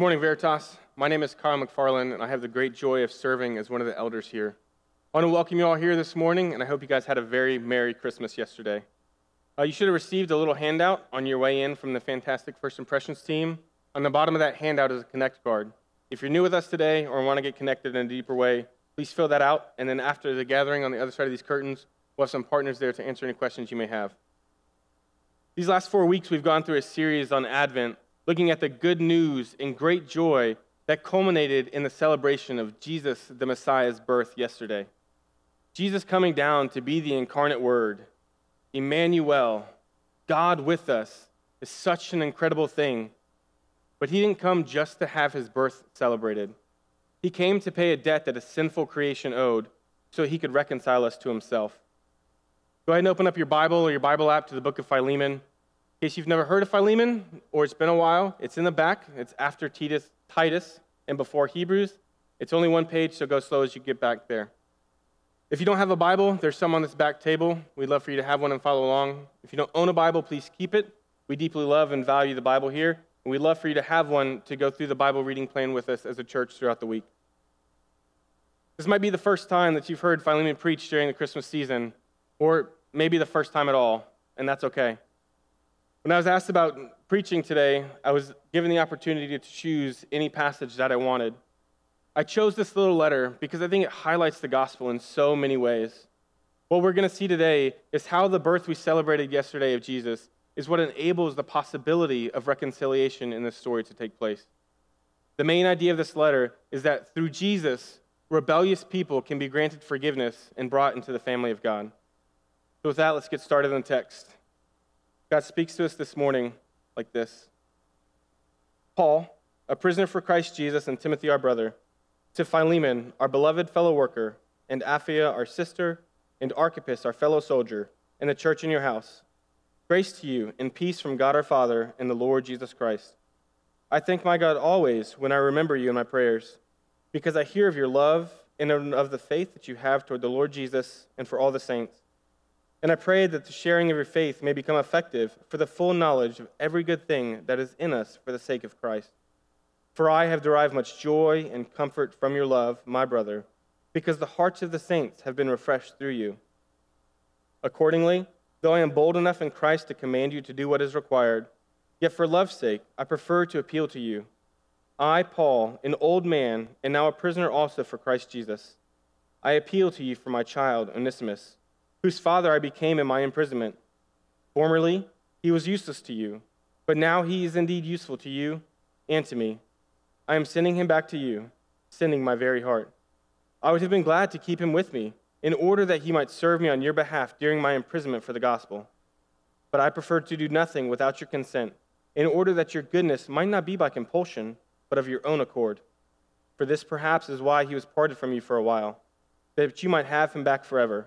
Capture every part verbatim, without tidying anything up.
Good morning, Veritas. My name is Kyle McFarland, and I have the great joy of serving as one of the elders here. I want to welcome you all here this morning, and I hope you guys had a very Merry Christmas yesterday. Uh, you should have received a little handout on your way in from the fantastic First Impressions team. On the bottom of that handout is a connect card. If you're new with us today or want to get connected in a deeper way, please fill that out, and then after the gathering on the other side of these curtains, we'll have some partners there to answer any questions you may have. These last four weeks, we've gone through a series on Advent, looking at the good news and great joy that culminated in the celebration of Jesus, the Messiah's birth yesterday. Jesus coming down to be the incarnate Word, Emmanuel, God with us, is such an incredible thing. But he didn't come just to have his birth celebrated. He came to pay a debt that a sinful creation owed so he could reconcile us to himself. Go ahead and open up your Bible or your Bible app to the book of Philemon. In case you've never heard of Philemon, or it's been a while, it's in the back. It's after Titus and before Hebrews. It's only one page, so go slow as you get back there. If you don't have a Bible, there's some on this back table. We'd love for you to have one and follow along. If you don't own a Bible, please keep it. We deeply love and value the Bible here, and we'd love for you to have one to go through the Bible reading plan with us as a church throughout the week. This might be the first time that you've heard Philemon preach during the Christmas season, or maybe the first time at all, and that's okay. When I was asked about preaching today, I was given the opportunity to choose any passage that I wanted. I chose this little letter because I think it highlights the gospel in so many ways. What we're going to see today is how the birth we celebrated yesterday of Jesus is what enables the possibility of reconciliation in this story to take place. The main idea of this letter is that through Jesus, rebellious people can be granted forgiveness and brought into the family of God. So with that, let's get started on the text. God speaks to us this morning like this. Paul, a prisoner for Christ Jesus, and Timothy, our brother, to Philemon, our beloved fellow worker, and Aphia, our sister, and Archippus, our fellow soldier, and the church in your house. Grace to you and peace from God our Father and the Lord Jesus Christ. I thank my God always when I remember you in my prayers, because I hear of your love and of the faith that you have toward the Lord Jesus and for all the saints. And I pray that the sharing of your faith may become effective for the full knowledge of every good thing that is in us for the sake of Christ. For I have derived much joy and comfort from your love, my brother, because the hearts of the saints have been refreshed through you. Accordingly, though I am bold enough in Christ to command you to do what is required, yet for love's sake I prefer to appeal to you. I, Paul, an old man, and now a prisoner also for Christ Jesus, I appeal to you for my child, Onesimus, whose father I became in my imprisonment. Formerly, he was useless to you, but now he is indeed useful to you and to me. I am sending him back to you, sending my very heart. I would have been glad to keep him with me, in order that he might serve me on your behalf during my imprisonment for the gospel. But I preferred to do nothing without your consent, in order that your goodness might not be by compulsion, but of your own accord. For this perhaps is why he was parted from you for a while, that you might have him back forever.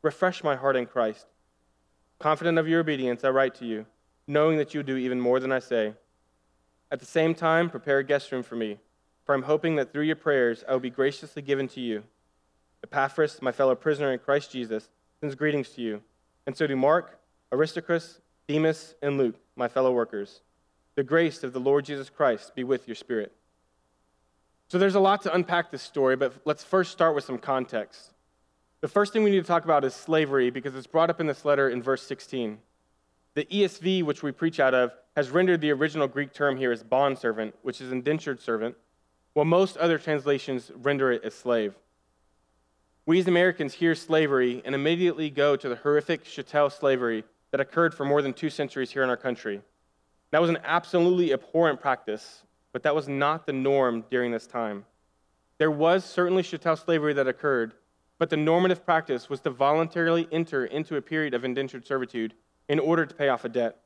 Refresh my heart in Christ. Confident of your obedience, I write to you, knowing that you do even more than I say. At the same time, prepare a guest room for me, for I'm hoping that through your prayers I will be graciously given to you. Epaphras, my fellow prisoner in Christ Jesus, sends greetings to you, and so do Mark, Aristarchus, Demas, and Luke, my fellow workers. The grace of the Lord Jesus Christ be with your spirit. So there's a lot to unpack this story, but let's first start with some context. The first thing we need to talk about is slavery, because it's brought up in this letter in verse sixteen. The E S V, which we preach out of, has rendered the original Greek term here as bondservant, which is indentured servant, while most other translations render it as slave. We as Americans hear slavery and immediately go to the horrific chattel slavery that occurred for more than two centuries here in our country. That was an absolutely abhorrent practice, but that was not the norm during this time. There was certainly chattel slavery that occurred, but the normative practice was to voluntarily enter into a period of indentured servitude in order to pay off a debt.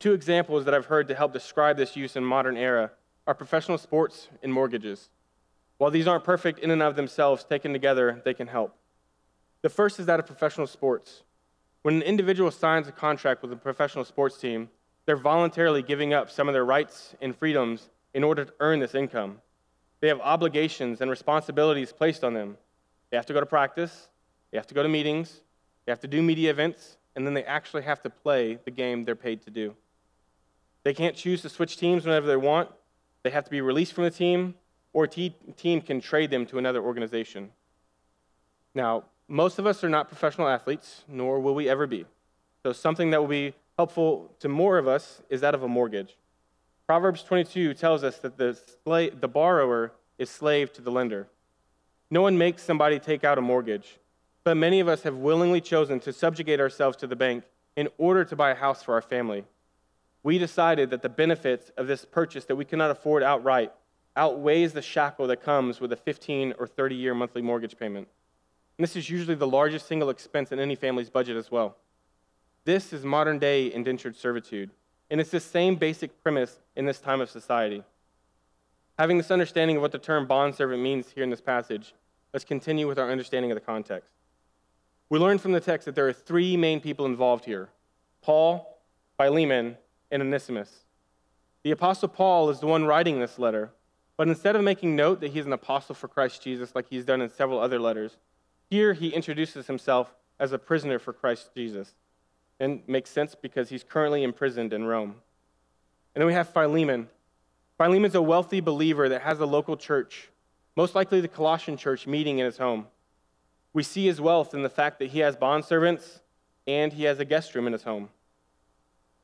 Two examples that I've heard to help describe this use in modern era are professional sports and mortgages. While these aren't perfect in and of themselves, taken together, they can help. The first is that of professional sports. When an individual signs a contract with a professional sports team, they're voluntarily giving up some of their rights and freedoms in order to earn this income. They have obligations and responsibilities placed on them. They have to go to practice, they have to go to meetings, they have to do media events, and then they actually have to play the game they're paid to do. They can't choose to switch teams whenever they want. They have to be released from the team, or a team can trade them to another organization. Now, most of us are not professional athletes, nor will we ever be. So something that will be helpful to more of us is that of a mortgage. Proverbs twenty-two tells us that the, slave, the borrower is slave to the lender. No one makes somebody take out a mortgage, but many of us have willingly chosen to subjugate ourselves to the bank in order to buy a house for our family. We decided that the benefits of this purchase that we cannot afford outright outweighs the shackle that comes with a fifteen or thirty-year monthly mortgage payment. And this is usually the largest single expense in any family's budget as well. This is modern-day indentured servitude, and it's the same basic premise in this time of society. Having this understanding of what the term bondservant means here in this passage, let's continue with our understanding of the context. We learn from the text that there are three main people involved here: Paul, Philemon, and Onesimus. The Apostle Paul is the one writing this letter, but instead of making note that he's an apostle for Christ Jesus like he's done in several other letters, here he introduces himself as a prisoner for Christ Jesus. And it makes sense because he's currently imprisoned in Rome. And then we have Philemon. Philemon's a wealthy believer that has a local church, most likely the Colossian church, meeting in his home. We see his wealth in the fact that he has bondservants and he has a guest room in his home.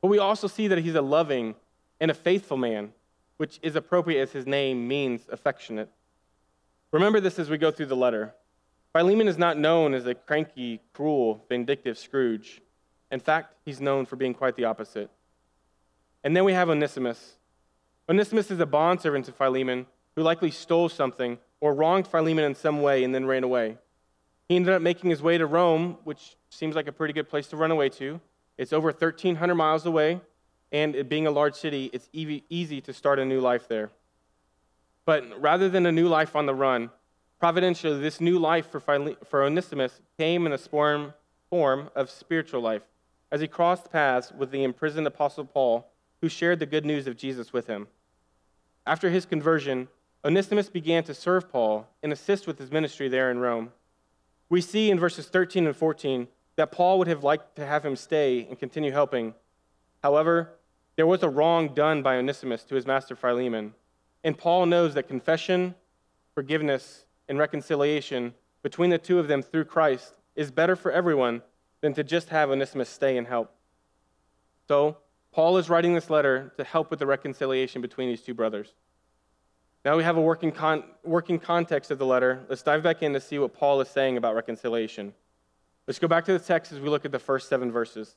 But we also see that he's a loving and a faithful man, which is appropriate as his name means affectionate. Remember this as we go through the letter. Philemon is not known as a cranky, cruel, vindictive Scrooge. In fact, he's known for being quite the opposite. And then we have Onesimus. Onesimus is a bondservant to Philemon who likely stole something or wronged Philemon in some way and then ran away. He ended up making his way to Rome, which seems like a pretty good place to run away to. It's over thirteen hundred miles away, and it being a large city, it's easy to start a new life there. But rather than a new life on the run, providentially, this new life for, Phile- for Onesimus came in a form of spiritual life, as he crossed paths with the imprisoned Apostle Paul, who shared the good news of Jesus with him. After his conversion, Onesimus began to serve Paul and assist with his ministry there in Rome. We see in verses thirteen and fourteen that Paul would have liked to have him stay and continue helping. However, there was a wrong done by Onesimus to his master Philemon, and Paul knows that confession, forgiveness, and reconciliation between the two of them through Christ is better for everyone than to just have Onesimus stay and help. So, Paul is writing this letter to help with the reconciliation between these two brothers. Now we have a working con- working context of the letter. Let's dive back in to see what Paul is saying about reconciliation. Let's go back to the text as we look at the first seven verses.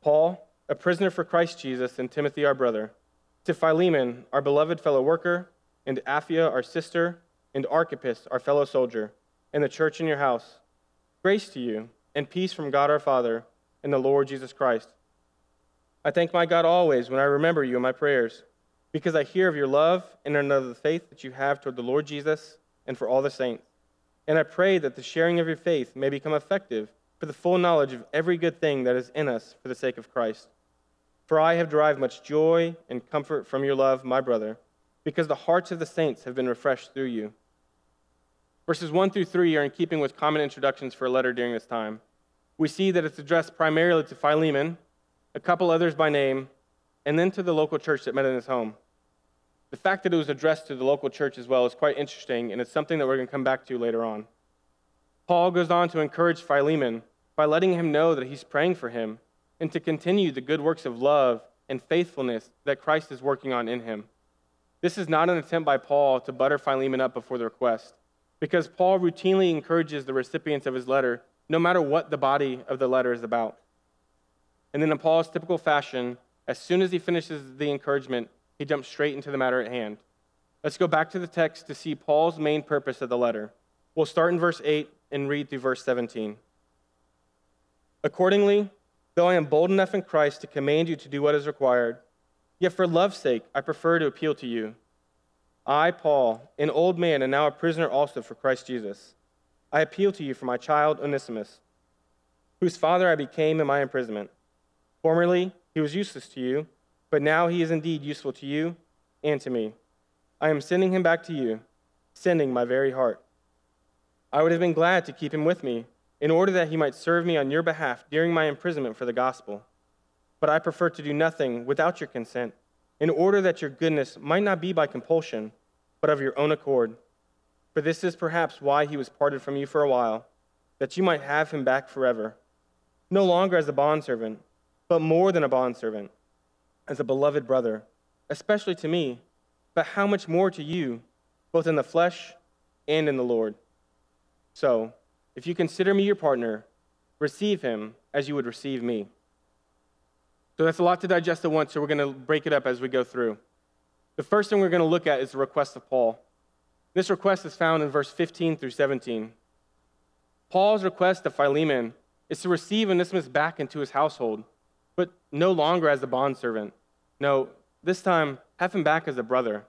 Paul, a prisoner for Christ Jesus, and Timothy, our brother, to Philemon, our beloved fellow worker, and Aphia, our sister, and Archippus, our fellow soldier, and the church in your house, grace to you, and peace from God our Father and the Lord Jesus Christ. I thank my God always when I remember you in my prayers, because I hear of your love and of the faith that you have toward the Lord Jesus and for all the saints. And I pray that the sharing of your faith may become effective for the full knowledge of every good thing that is in us for the sake of Christ. For I have derived much joy and comfort from your love, my brother, because the hearts of the saints have been refreshed through you. Verses one through three are in keeping with common introductions for a letter during this time. We see that it's addressed primarily to Philemon, a couple others by name, and then to the local church that met in his home. The fact that it was addressed to the local church as well is quite interesting, and it's something that we're going to come back to later on. Paul goes on to encourage Philemon by letting him know that he's praying for him and to continue the good works of love and faithfulness that Christ is working on in him. This is not an attempt by Paul to butter Philemon up before the request, because Paul routinely encourages the recipients of his letter, no matter what the body of the letter is about. And then in Paul's typical fashion, as soon as he finishes the encouragement, he jumps straight into the matter at hand. Let's go back to the text to see Paul's main purpose of the letter. We'll start in verse eight and read through verse seventeen. Accordingly, though I am bold enough in Christ to command you to do what is required, Yet for love's sake, I prefer to appeal to you. I, Paul, an old man and now a prisoner also for Christ Jesus, I appeal to you for my child Onesimus, whose father I became in my imprisonment. Formerly he was useless to you, but now he is indeed useful to you and to me. I am sending him back to you, sending my very heart. I would have been glad to keep him with me, in order that he might serve me on your behalf during my imprisonment for the gospel. But I prefer to do nothing without your consent, in order that your goodness might not be by compulsion, but of your own accord. For this is perhaps why he was parted from you for a while, that you might have him back forever, no longer as a bondservant, but more than a bondservant, as a beloved brother, especially to me, but how much more to you, both in the flesh and in the Lord. So, if you consider me your partner, receive him as you would receive me. So that's a lot to digest at once, so we're going to break it up as we go through. The first thing we're going to look at is the request of Paul. This request is found in verse fifteen through seventeen. Paul's request of Philemon is to receive Onesimus back into his household, but no longer as a bondservant. No, this time, have him back as a brother.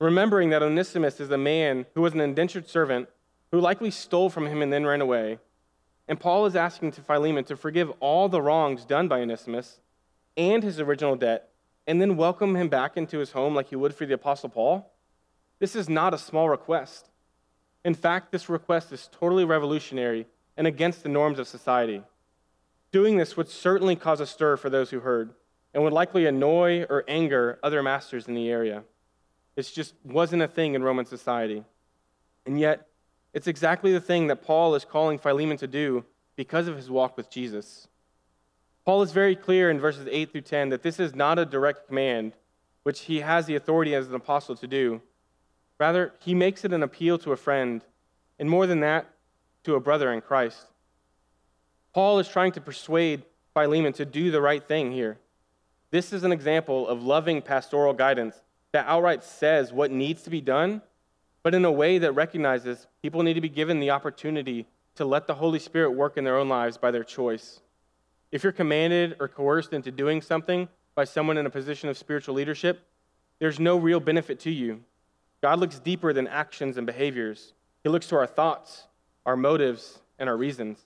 Remembering that Onesimus is a man who was an indentured servant who likely stole from him and then ran away. And Paul is asking to Philemon to forgive all the wrongs done by Onesimus and his original debt, and then welcome him back into his home like he would for the Apostle Paul? This is not a small request. In fact, this request is totally revolutionary and against the norms of society. Doing this would certainly cause a stir for those who heard, and would likely annoy or anger other masters in the area. It just wasn't a thing in Roman society. And yet, it's exactly the thing that Paul is calling Philemon to do because of his walk with Jesus. Paul is very clear in verses eight through ten that this is not a direct command, which he has the authority as an apostle to do. Rather, he makes it an appeal to a friend, and more than that, to a brother in Christ. Paul is trying to persuade Philemon to do the right thing here. This is an example of loving pastoral guidance that outright says what needs to be done, but in a way that recognizes people need to be given the opportunity to let the Holy Spirit work in their own lives by their choice. If you're commanded or coerced into doing something by someone in a position of spiritual leadership, there's no real benefit to you. God looks deeper than actions and behaviors. He looks to our thoughts, our motives, and our reasons.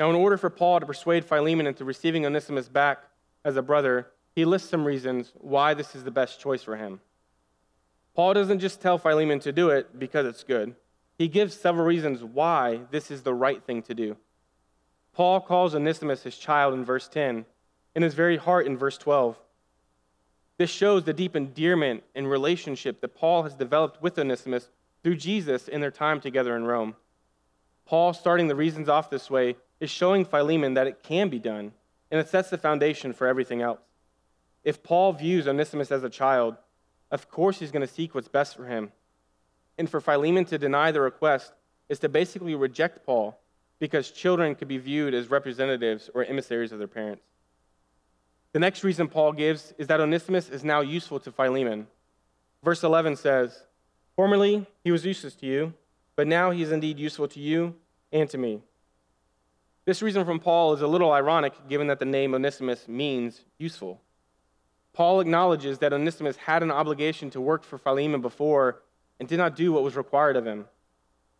Now, in order for Paul to persuade Philemon into receiving Onesimus back as a brother, he lists some reasons why this is the best choice for him. Paul doesn't just tell Philemon to do it because it's good. He gives several reasons why this is the right thing to do. Paul calls Onesimus his child in verse ten, and his very heart in verse twelve. This shows the deep endearment and relationship that Paul has developed with Onesimus through Jesus in their time together in Rome. Paul, starting the reasons off this way, is showing Philemon that it can be done, and it sets the foundation for everything else. If Paul views Onesimus as a child, of course he's going to seek what's best for him. And for Philemon to deny the request is to basically reject Paul, because children could be viewed as representatives or emissaries of their parents. The next reason Paul gives is that Onesimus is now useful to Philemon. Verse eleven says, "Formerly he was useless to you, but now he is indeed useful to you and to me." This reason from Paul is a little ironic, given that the name Onesimus means useful. Paul acknowledges that Onesimus had an obligation to work for Philemon before and did not do what was required of him.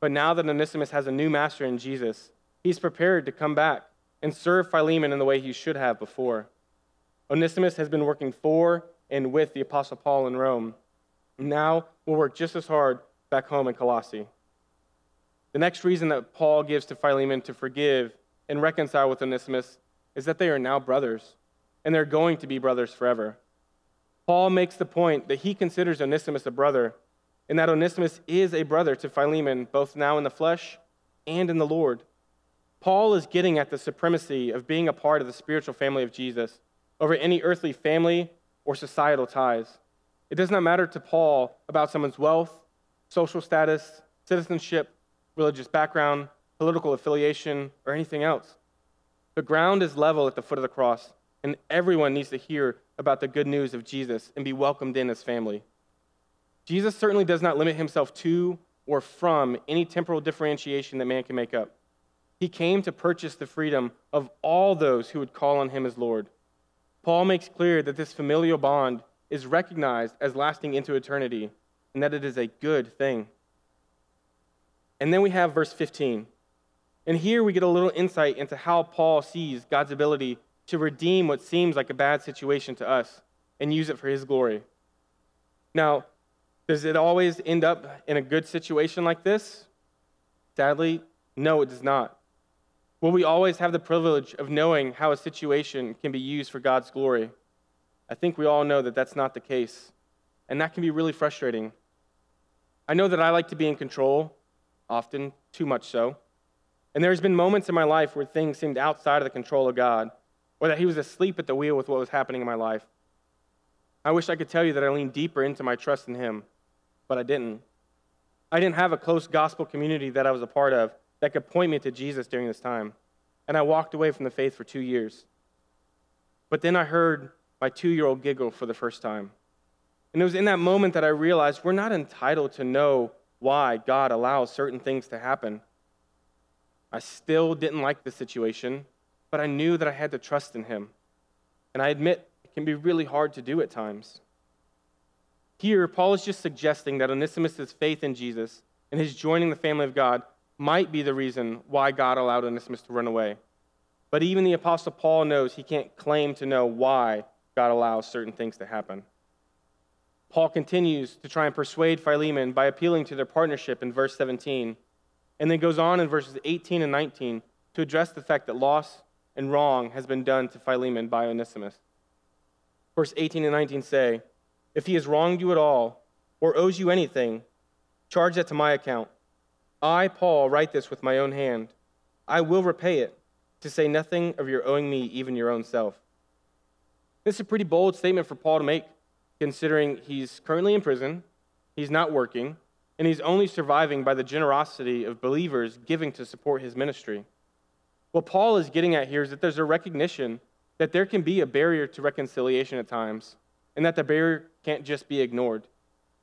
But now that Onesimus has a new master in Jesus, he's prepared to come back and serve Philemon in the way he should have before. Onesimus has been working for and with the Apostle Paul in Rome, and now will work just as hard back home in Colossae. The next reason that Paul gives to Philemon to forgive and reconcile with Onesimus is that they are now brothers, and they're going to be brothers forever. Paul makes the point that he considers Onesimus a brother, and that Onesimus is a brother to Philemon, both now in the flesh and in the Lord. Paul is getting at the supremacy of being a part of the spiritual family of Jesus over any earthly family or societal ties. It does not matter to Paul about someone's wealth, social status, citizenship, religious background, political affiliation, or anything else. The ground is level at the foot of the cross, and everyone needs to hear about the good news of Jesus and be welcomed in as family. Jesus certainly does not limit himself to or from any temporal differentiation that man can make up. He came to purchase the freedom of all those who would call on him as Lord. Paul makes clear that this familial bond is recognized as lasting into eternity and that it is a good thing. And then we have verse fifteen. And here we get a little insight into how Paul sees God's ability to redeem what seems like a bad situation to us and use it for his glory. Now, does it always end up in a good situation like this? Sadly, no, it does not. Will we always have the privilege of knowing how a situation can be used for God's glory? I think we all know that that's not the case, and that can be really frustrating. I know that I like to be in control, often too much so, and there's been moments in my life where things seemed outside of the control of God, or that he was asleep at the wheel with what was happening in my life. I wish I could tell you that I leaned deeper into my trust in him, but I didn't. I didn't have a close gospel community that I was a part of that could point me to Jesus during this time, and I walked away from the faith for two years. But then I heard my two-year-old giggle for the first time, and it was in that moment that I realized we're not entitled to know why God allows certain things to happen. I still didn't like the situation, but I knew that I had to trust in him, and I admit it can be really hard to do at times. Here, Paul is just suggesting that Onesimus' faith in Jesus and his joining the family of God might be the reason why God allowed Onesimus to run away. But even the Apostle Paul knows he can't claim to know why God allows certain things to happen. Paul continues to try and persuade Philemon by appealing to their partnership in verse seventeen, and then goes on in verses eighteen and nineteen to address the fact that loss and wrong has been done to Philemon by Onesimus. Verse eighteen and nineteen say, "If he has wronged you at all, or owes you anything, charge that to my account. I, Paul, write this with my own hand. I will repay it, to say nothing of your owing me even your own self." This is a pretty bold statement for Paul to make, considering he's currently in prison, he's not working, and he's only surviving by the generosity of believers giving to support his ministry. What Paul is getting at here is that there's a recognition that there can be a barrier to reconciliation at times, and that the barrier can't just be ignored.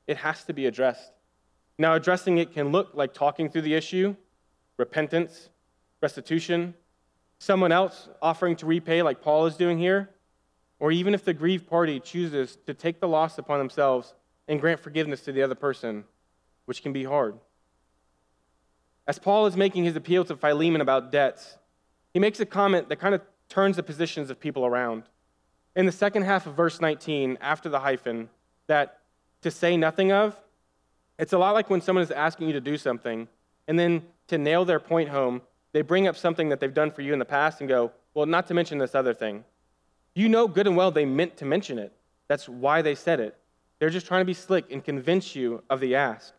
It has to be addressed. Now, addressing it can look like talking through the issue, repentance, restitution, someone else offering to repay like Paul is doing here, or even if the grieved party chooses to take the loss upon themselves and grant forgiveness to the other person, which can be hard. As Paul is making his appeal to Philemon about debts, he makes a comment that kind of turns the positions of people around. In the second half of verse nineteen, after the hyphen, that to say nothing of, it's a lot like when someone is asking you to do something, and then to nail their point home, they bring up something that they've done for you in the past and go, well, not to mention this other thing. You know good and well they meant to mention it. That's why they said it. They're just trying to be slick and convince you of the ask.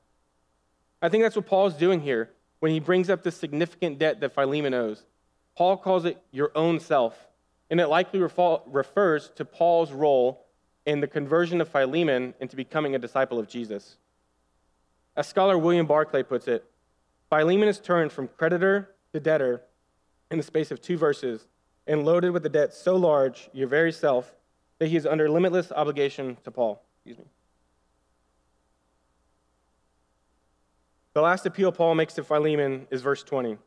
I think that's what Paul's doing here when he brings up this significant debt that Philemon owes. Paul calls it your own self, and it likely refers to Paul's role in the conversion of Philemon into becoming a disciple of Jesus. As scholar William Barclay puts it, Philemon is turned from creditor to debtor in the space of two verses and loaded with a debt so large, your very self, that he is under limitless obligation to Paul. Excuse me. The last appeal Paul makes to Philemon is verse twenty.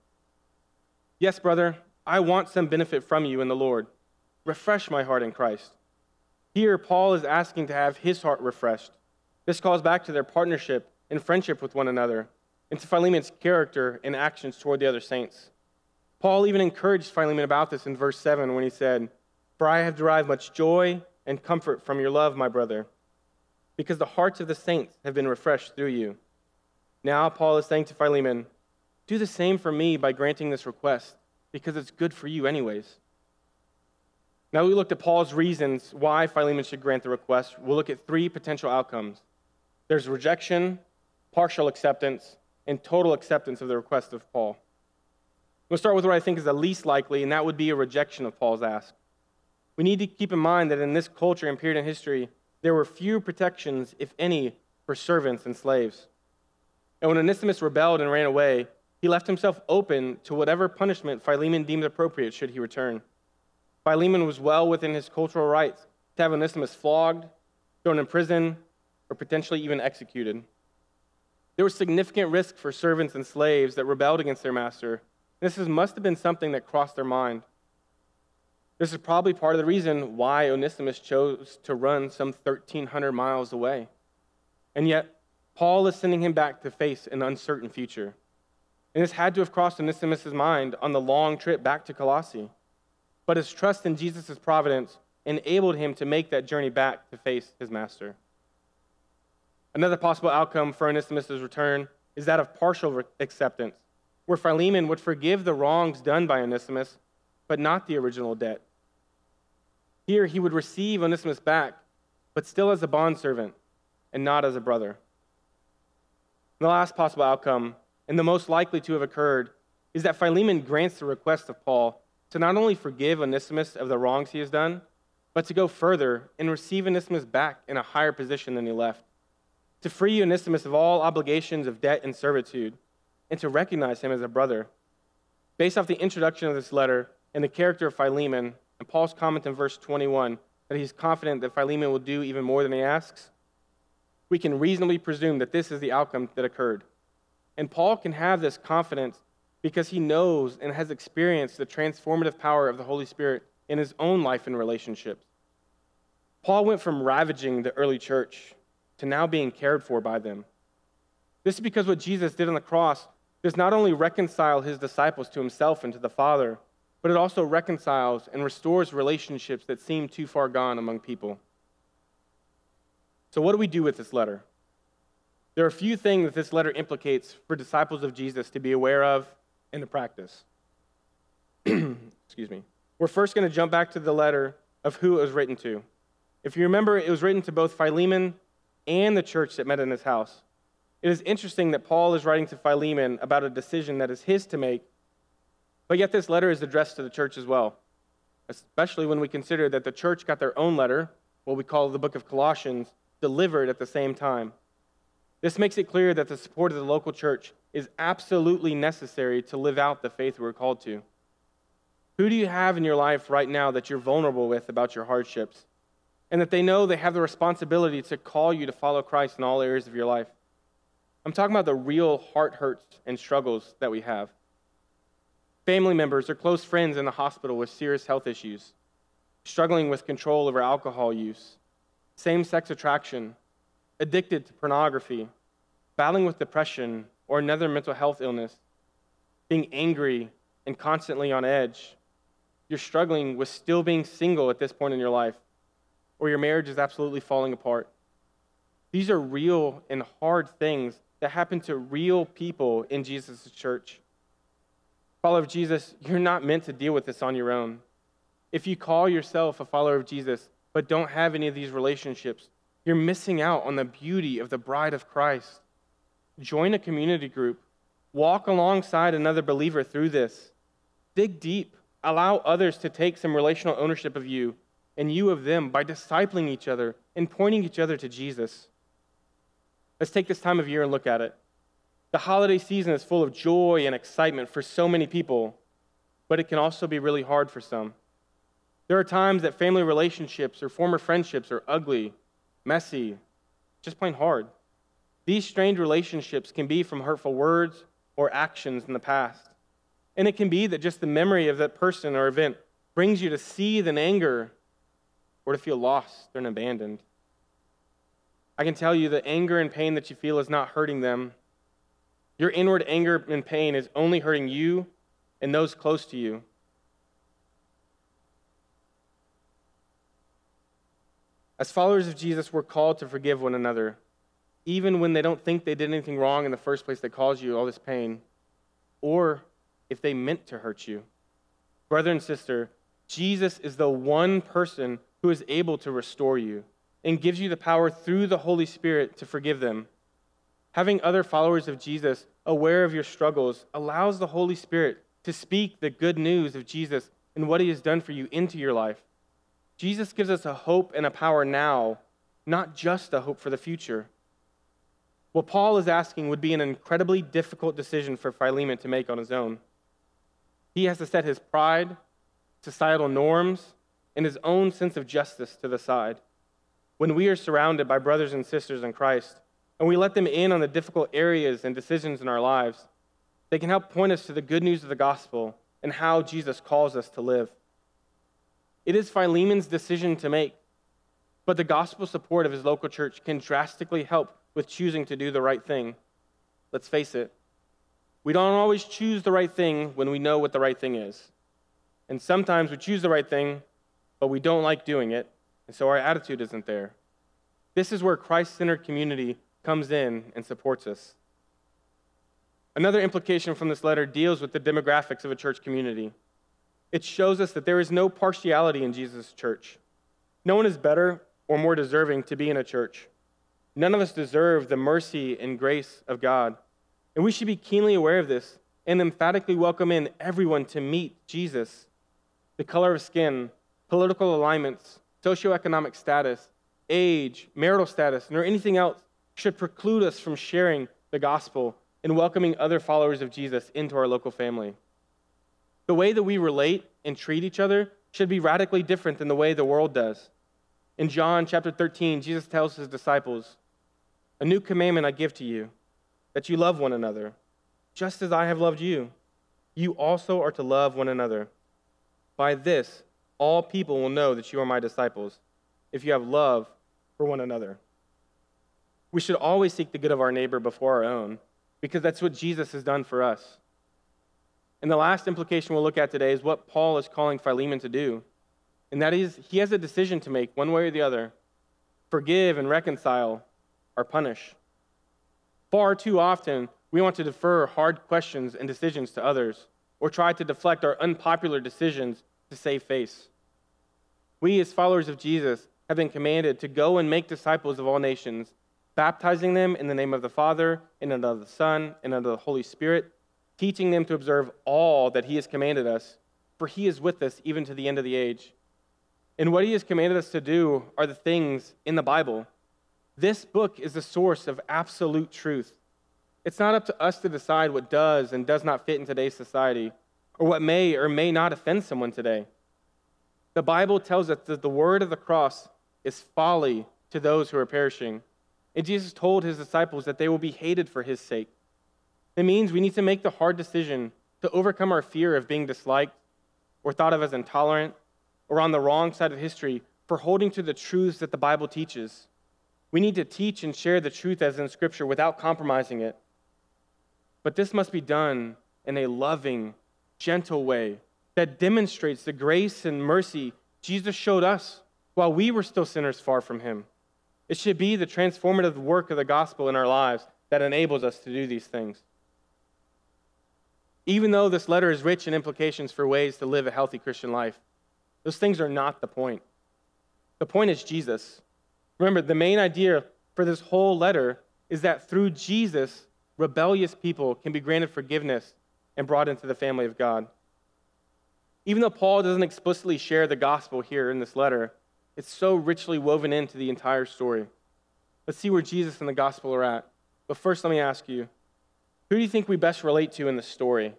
Yes, brother, I want some benefit from you in the Lord. Refresh my heart in Christ. Here, Paul is asking to have his heart refreshed. This calls back to their partnership and friendship with one another, and to Philemon's character and actions toward the other saints. Paul even encouraged Philemon about this in verse seven when he said, "For I have derived much joy and comfort from your love, my brother, because the hearts of the saints have been refreshed through you." Now Paul is saying to Philemon, do the same for me by granting this request, because it's good for you anyways. Now we looked at Paul's reasons why Philemon should grant the request. We'll look at three potential outcomes. There's rejection, partial acceptance, and total acceptance of the request of Paul. We'll start with what I think is the least likely, and that would be a rejection of Paul's ask. We need to keep in mind that in this culture and period in history, there were few protections, if any, for servants and slaves. And when Onesimus rebelled and ran away, he left himself open to whatever punishment Philemon deemed appropriate should he return. Philemon was well within his cultural rights to have Onesimus flogged, thrown in prison, or potentially even executed. There was significant risk for servants and slaves that rebelled against their master. This must have been something that crossed their mind. This is probably part of the reason why Onesimus chose to run some thirteen hundred miles away. And yet, Paul is sending him back to face an uncertain future. And this had to have crossed Onesimus' mind on the long trip back to Colossae. But his trust in Jesus' providence enabled him to make that journey back to face his master. Another possible outcome for Onesimus' return is that of partial acceptance, where Philemon would forgive the wrongs done by Onesimus, but not the original debt. Here, he would receive Onesimus back, but still as a bondservant and not as a brother. And the last possible outcome, and the most likely to have occurred, is that Philemon grants the request of Paul to not only forgive Onesimus of the wrongs he has done, but to go further and receive Onesimus back in a higher position than he left, to free Onesimus of all obligations of debt and servitude, and to recognize him as a brother. Based off the introduction of this letter and the character of Philemon, and Paul's comment in verse twenty-one, that he's confident that Philemon will do even more than he asks, we can reasonably presume that this is the outcome that occurred. And Paul can have this confidence because he knows and has experienced the transformative power of the Holy Spirit in his own life and relationships. Paul went from ravaging the early church to now being cared for by them. This is because what Jesus did on the cross does not only reconcile his disciples to himself and to the Father, but it also reconciles and restores relationships that seem too far gone among people. So what do we do with this letter? There are a few things that this letter implicates for disciples of Jesus to be aware of and to practice. Excuse me. We're first going to jump back to the letter of who it was written to. If you remember, it was written to both Philemon and the church that met in his house. It is interesting that Paul is writing to Philemon about a decision that is his to make, but yet this letter is addressed to the church as well, especially when we consider that the church got their own letter, what we call the book of Colossians, delivered at the same time. This makes it clear that the support of the local church is absolutely necessary to live out the faith we're called to. Who do you have in your life right now that you're vulnerable with about your hardships, and that they know they have the responsibility to call you to follow Christ in all areas of your life? I'm talking about the real heart hurts and struggles that we have. Family members or close friends in the hospital with serious health issues, struggling with control over alcohol use, same-sex attraction, addicted to pornography, battling with depression or another mental health illness, being angry and constantly on edge. You're struggling with still being single at this point in your life, or your marriage is absolutely falling apart. These are real and hard things that happen to real people in Jesus' church. Follower of Jesus, you're not meant to deal with this on your own. If you call yourself a follower of Jesus but don't have any of these relationships, you're missing out on the beauty of the bride of Christ. Join a community group. Walk alongside another believer through this. Dig deep. Allow others to take some relational ownership of you and you of them by discipling each other and pointing each other to Jesus. Let's take this time of year and look at it. The holiday season is full of joy and excitement for so many people, but it can also be really hard for some. There are times that family relationships or former friendships are ugly, messy, just plain hard. These strained relationships can be from hurtful words or actions in the past. And it can be that just the memory of that person or event brings you to seethe in anger or to feel lost and abandoned. I can tell you the anger and pain that you feel is not hurting them. Your inward anger and pain is only hurting you and those close to you. As followers of Jesus, we're called to forgive one another, even when they don't think they did anything wrong in the first place that caused you all this pain, or if they meant to hurt you. Brother and sister, Jesus is the one person who is able to restore you and gives you the power through the Holy Spirit to forgive them. Having other followers of Jesus aware of your struggles allows the Holy Spirit to speak the good news of Jesus and what he has done for you into your life. Jesus gives us a hope and a power now, not just a hope for the future. What Paul is asking would be an incredibly difficult decision for Philemon to make on his own. He has to set his pride, societal norms, and his own sense of justice to the side. When we are surrounded by brothers and sisters in Christ, and we let them in on the difficult areas and decisions in our lives, they can help point us to the good news of the gospel and how Jesus calls us to live. It is Philemon's decision to make, but the gospel support of his local church can drastically help with choosing to do the right thing. Let's face it, we don't always choose the right thing when we know what the right thing is. And sometimes we choose the right thing, but we don't like doing it, and so our attitude isn't there. This is where Christ-centered community comes in and supports us. Another implication from this letter deals with the demographics of a church community. It shows us that there is no partiality in Jesus' church. No one is better or more deserving to be in a church. None of us deserve the mercy and grace of God. And we should be keenly aware of this and emphatically welcome in everyone to meet Jesus. The color of skin, political alignments, socioeconomic status, age, marital status, nor anything else should preclude us from sharing the gospel and welcoming other followers of Jesus into our local family. The way that we relate and treat each other should be radically different than the way the world does. In John chapter thirteen, Jesus tells his disciples, "A new commandment I give to you, that you love one another, just as I have loved you. You also are to love one another. By this, all people will know that you are my disciples, if you have love for one another." We should always seek the good of our neighbor before our own, because that's what Jesus has done for us. And the last implication we'll look at today is what Paul is calling Philemon to do. And that is, he has a decision to make one way or the other: forgive and reconcile, or punish. Far too often, we want to defer hard questions and decisions to others, or try to deflect our unpopular decisions to save face. We, as followers of Jesus, have been commanded to go and make disciples of all nations, baptizing them in the name of the Father, and of the Son, and of the Holy Spirit, teaching them to observe all that he has commanded us, for he is with us even to the end of the age. And what he has commanded us to do are the things in the Bible. This book is the source of absolute truth. It's not up to us to decide what does and does not fit in today's society, or what may or may not offend someone today. The Bible tells us that the word of the cross is folly to those who are perishing. And Jesus told his disciples that they will be hated for his sake. It means we need to make the hard decision to overcome our fear of being disliked or thought of as intolerant or on the wrong side of history for holding to the truths that the Bible teaches. We need to teach and share the truth as in Scripture without compromising it. But this must be done in a loving, gentle way that demonstrates the grace and mercy Jesus showed us while we were still sinners far from him. It should be the transformative work of the gospel in our lives that enables us to do these things. Even though this letter is rich in implications for ways to live a healthy Christian life, those things are not the point. The point is Jesus. Remember, the main idea for this whole letter is that through Jesus, rebellious people can be granted forgiveness and brought into the family of God. Even though Paul doesn't explicitly share the gospel here in this letter, it's so richly woven into the entire story. Let's see where Jesus and the gospel are at. But first, let me ask you, who do you think we best relate to in this story?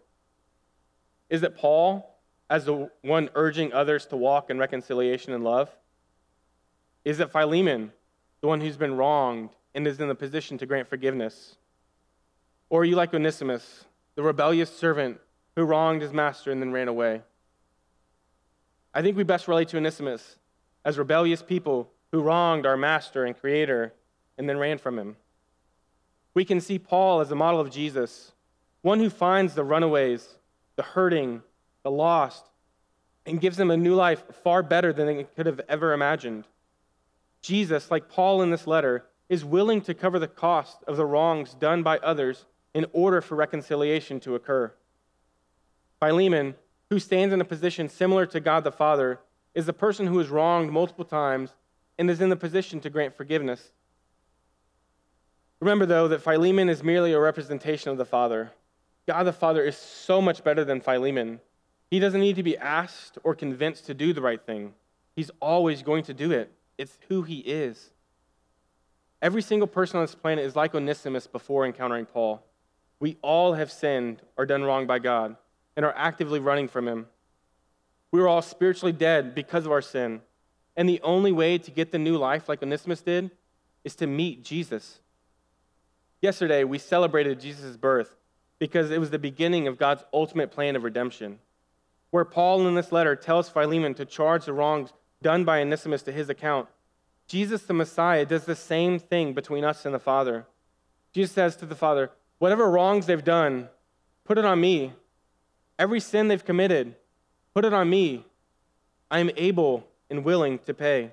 Is it Paul, as the one urging others to walk in reconciliation and love? Is it Philemon, the one who's been wronged and is in the position to grant forgiveness? Or are you like Onesimus, the rebellious servant who wronged his master and then ran away? I think we best relate to Onesimus as rebellious people who wronged our master and creator and then ran from him. We can see Paul as a model of Jesus, one who finds the runaways, the hurting, the lost, and gives them a new life far better than they could have ever imagined. Jesus, like Paul in this letter, is willing to cover the cost of the wrongs done by others in order for reconciliation to occur. Philemon, who stands in a position similar to God the Father, is the person who is wronged multiple times and is in the position to grant forgiveness. Remember, though, that Philemon is merely a representation of the Father. God the Father is so much better than Philemon. He doesn't need to be asked or convinced to do the right thing. He's always going to do it. It's who he is. Every single person on this planet is like Onesimus before encountering Paul. We all have sinned or done wrong by God and are actively running from him. We were all spiritually dead because of our sin. And the only way to get the new life like Onesimus did is to meet Jesus. Yesterday, we celebrated Jesus' birth because it was the beginning of God's ultimate plan of redemption. where Paul in this letter tells Philemon to charge the wrongs done by Onesimus to his account, Jesus the Messiah does the same thing between us and the Father. Jesus says to the Father, whatever wrongs they've done, put it on me. Every sin they've committed, put it on me. I am able and willing to pay.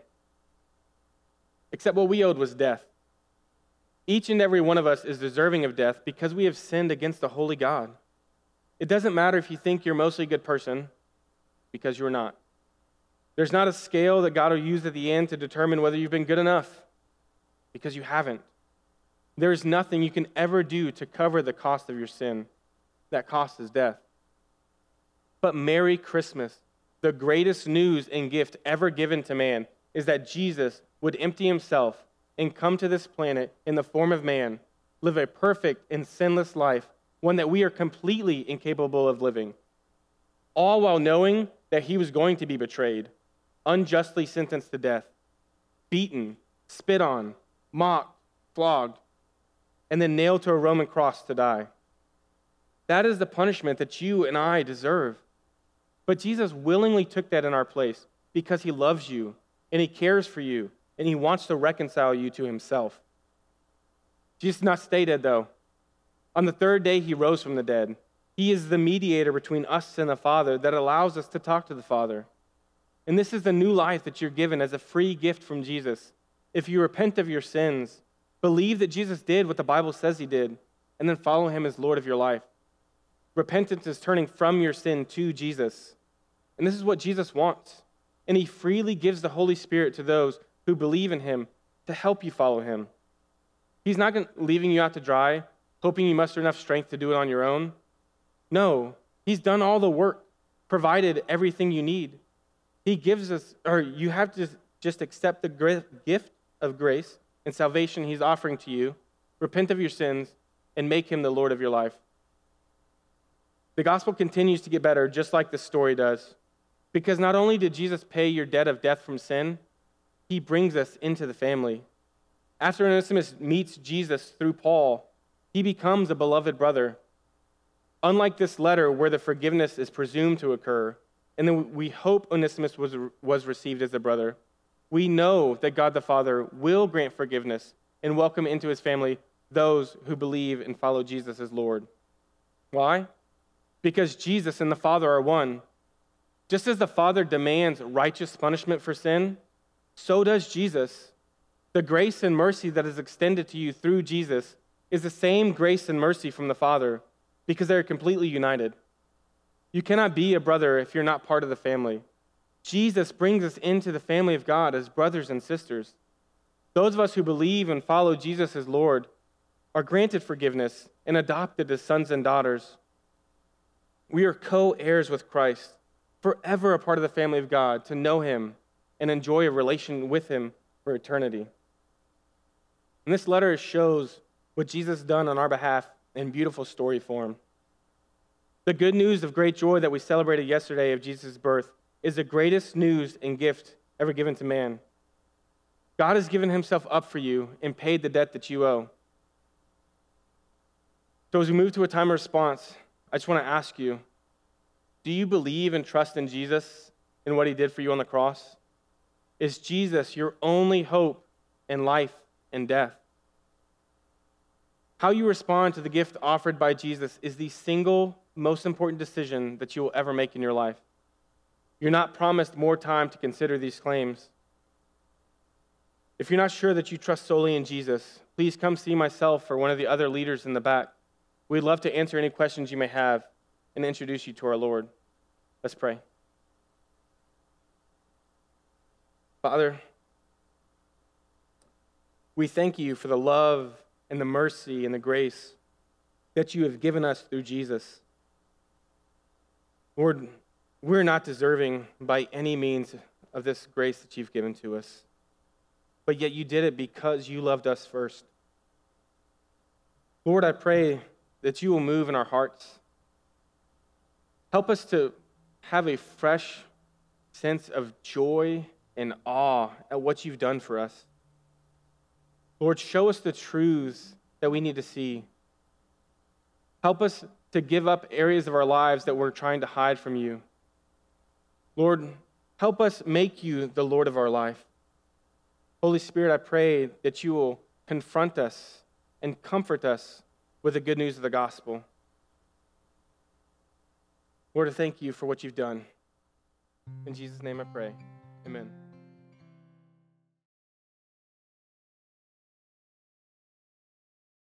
Except what we owed was death. Each and every one of us is deserving of death because we have sinned against the holy God. It doesn't matter if you think you're mostly a good person, because you're not. There's not a scale that God will use at the end to determine whether you've been good enough, because you haven't. There is nothing you can ever do to cover the cost of your sin. That cost is death. But Merry Christmas, the greatest news and gift ever given to man, is that Jesus would empty himself and come to this planet in the form of man, live a perfect and sinless life, one that we are completely incapable of living, all while knowing that he was going to be betrayed, unjustly sentenced to death, beaten, spit on, mocked, flogged, and then nailed to a Roman cross to die. That is the punishment that you and I deserve. But Jesus willingly took that in our place because he loves you and he cares for you and he wants to reconcile you to himself. Jesus did not stay dead, though. On the third day, he rose from the dead. He is the mediator between us and the Father that allows us to talk to the Father. And this is the new life that you're given as a free gift from Jesus. If you repent of your sins, believe that Jesus did what the Bible says he did, and then follow him as Lord of your life. Repentance is turning from your sin to Jesus. And this is what Jesus wants. And he freely gives the Holy Spirit to those who believe in him to help you follow him. He's not leaving you out to dry, hoping you muster enough strength to do it on your own. No, he's done all the work, provided everything you need. He gives us, or you have to just accept the gift of grace and salvation he's offering to you, repent of your sins, and make him the Lord of your life. The gospel continues to get better, just like this story does, because not only did Jesus pay your debt of death from sin, he brings us into the family. After Onesimus meets Jesus through Paul, he becomes a beloved brother. Unlike this letter where the forgiveness is presumed to occur, and then we hope Onesimus was, was received as a brother, we know that God the Father will grant forgiveness and welcome into his family those who believe and follow Jesus as Lord. Why? Because Jesus and the Father are one. Just as the Father demands righteous punishment for sin, so does Jesus. The grace and mercy that is extended to you through Jesus is the same grace and mercy from the Father, because they're completely united. You cannot be a brother if you're not part of the family. Jesus brings us into the family of God as brothers and sisters. Those of us who believe and follow Jesus as Lord are granted forgiveness and adopted as sons and daughters. We are co-heirs with Christ, forever a part of the family of God, to know him and enjoy a relation with him for eternity. And this letter shows what Jesus has done on our behalf in beautiful story form. The good news of great joy that we celebrated yesterday of Jesus' birth is the greatest news and gift ever given to man. God has given himself up for you and paid the debt that you owe. So as we move to a time of response, I just want to ask you, do you believe and trust in Jesus and what he did for you on the cross? Is Jesus your only hope in life and death? How you respond to the gift offered by Jesus is the single most important decision that you will ever make in your life. You're not promised more time to consider these claims. If you're not sure that you trust solely in Jesus, please come see myself or one of the other leaders in the back. We'd love to answer any questions you may have and introduce you to our Lord. Let's pray. Father, we thank you for the love and the mercy and the grace that you have given us through Jesus. Lord, we're not deserving by any means of this grace that you've given to us, but yet you did it because you loved us first. Lord, I pray that you will move in our hearts. Help us to have a fresh sense of joy and awe at what you've done for us. Lord, show us the truths that we need to see. Help us to give up areas of our lives that we're trying to hide from you Lord, help us make you the Lord of our life. Holy Spirit, I pray that you will confront us and comfort us with the good news of the gospel. Lord, I thank you for what you've done. In Jesus' name I pray. Amen.